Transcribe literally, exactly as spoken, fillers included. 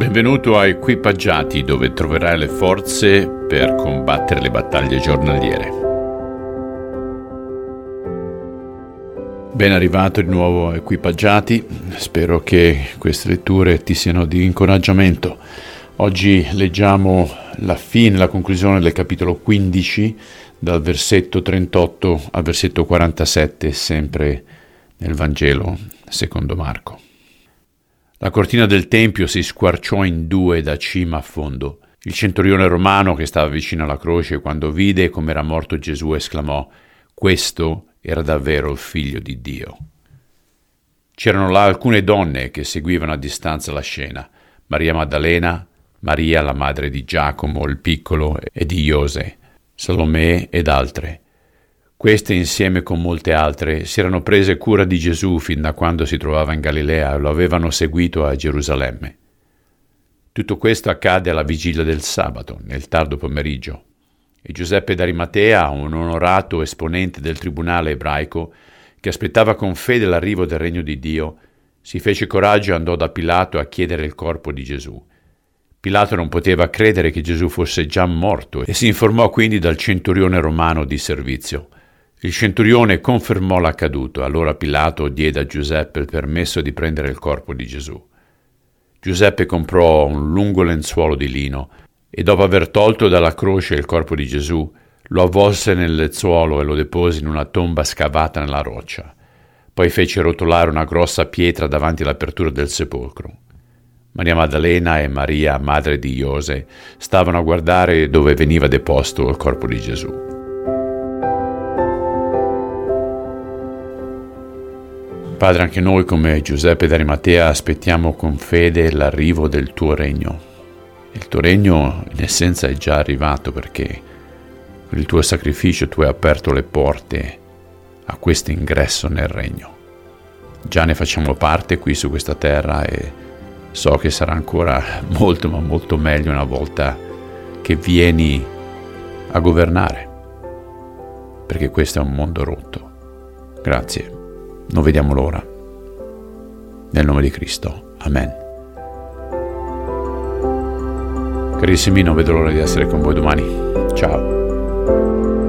Benvenuto a Equipaggiati, dove troverai le forze per combattere le battaglie giornaliere. Ben arrivato di nuovo a Equipaggiati, spero che queste letture ti siano di incoraggiamento. Oggi leggiamo la fine, la conclusione del capitolo quindici, dal versetto trentotto al versetto quarantasette, sempre nel Vangelo secondo Marco. La cortina del tempio si squarciò in due da cima a fondo. Il centurione romano che stava vicino alla croce, quando vide come era morto Gesù, esclamò: «Questo era davvero il figlio di Dio». C'erano là alcune donne che seguivano a distanza la scena: Maria Maddalena, Maria la madre di Giacomo il piccolo e di Iose, Salome ed altre. Queste, insieme con molte altre, si erano prese cura di Gesù fin da quando si trovava in Galilea e lo avevano seguito a Gerusalemme. Tutto questo accade alla vigilia del sabato, nel tardo pomeriggio, e Giuseppe d'Arimatea, un onorato esponente del tribunale ebraico, che aspettava con fede l'arrivo del Regno di Dio, si fece coraggio e andò da Pilato a chiedere il corpo di Gesù. Pilato non poteva credere che Gesù fosse già morto e si informò quindi dal centurione romano di servizio. Il centurione confermò l'accaduto, allora Pilato diede a Giuseppe il permesso di prendere il corpo di Gesù. Giuseppe comprò un lungo lenzuolo di lino e, dopo aver tolto dalla croce il corpo di Gesù, lo avvolse nel lenzuolo e lo depose in una tomba scavata nella roccia. Poi fece rotolare una grossa pietra davanti all'apertura del sepolcro. Maria Maddalena e Maria, madre di Iose, stavano a guardare dove veniva deposto il corpo di Gesù. Padre, anche noi come Giuseppe d'Arimatea aspettiamo con fede l'arrivo del Tuo Regno. Il Tuo Regno in essenza è già arrivato, perché con il Tuo sacrificio Tu hai aperto le porte a questo ingresso nel Regno. Già ne facciamo parte qui su questa terra e so che sarà ancora molto ma molto meglio una volta che vieni a governare, perché questo è un mondo rotto. Grazie. Non vediamo l'ora. Nel nome di Cristo. Amen. Carissimi, non vedo l'ora di essere con voi domani. Ciao.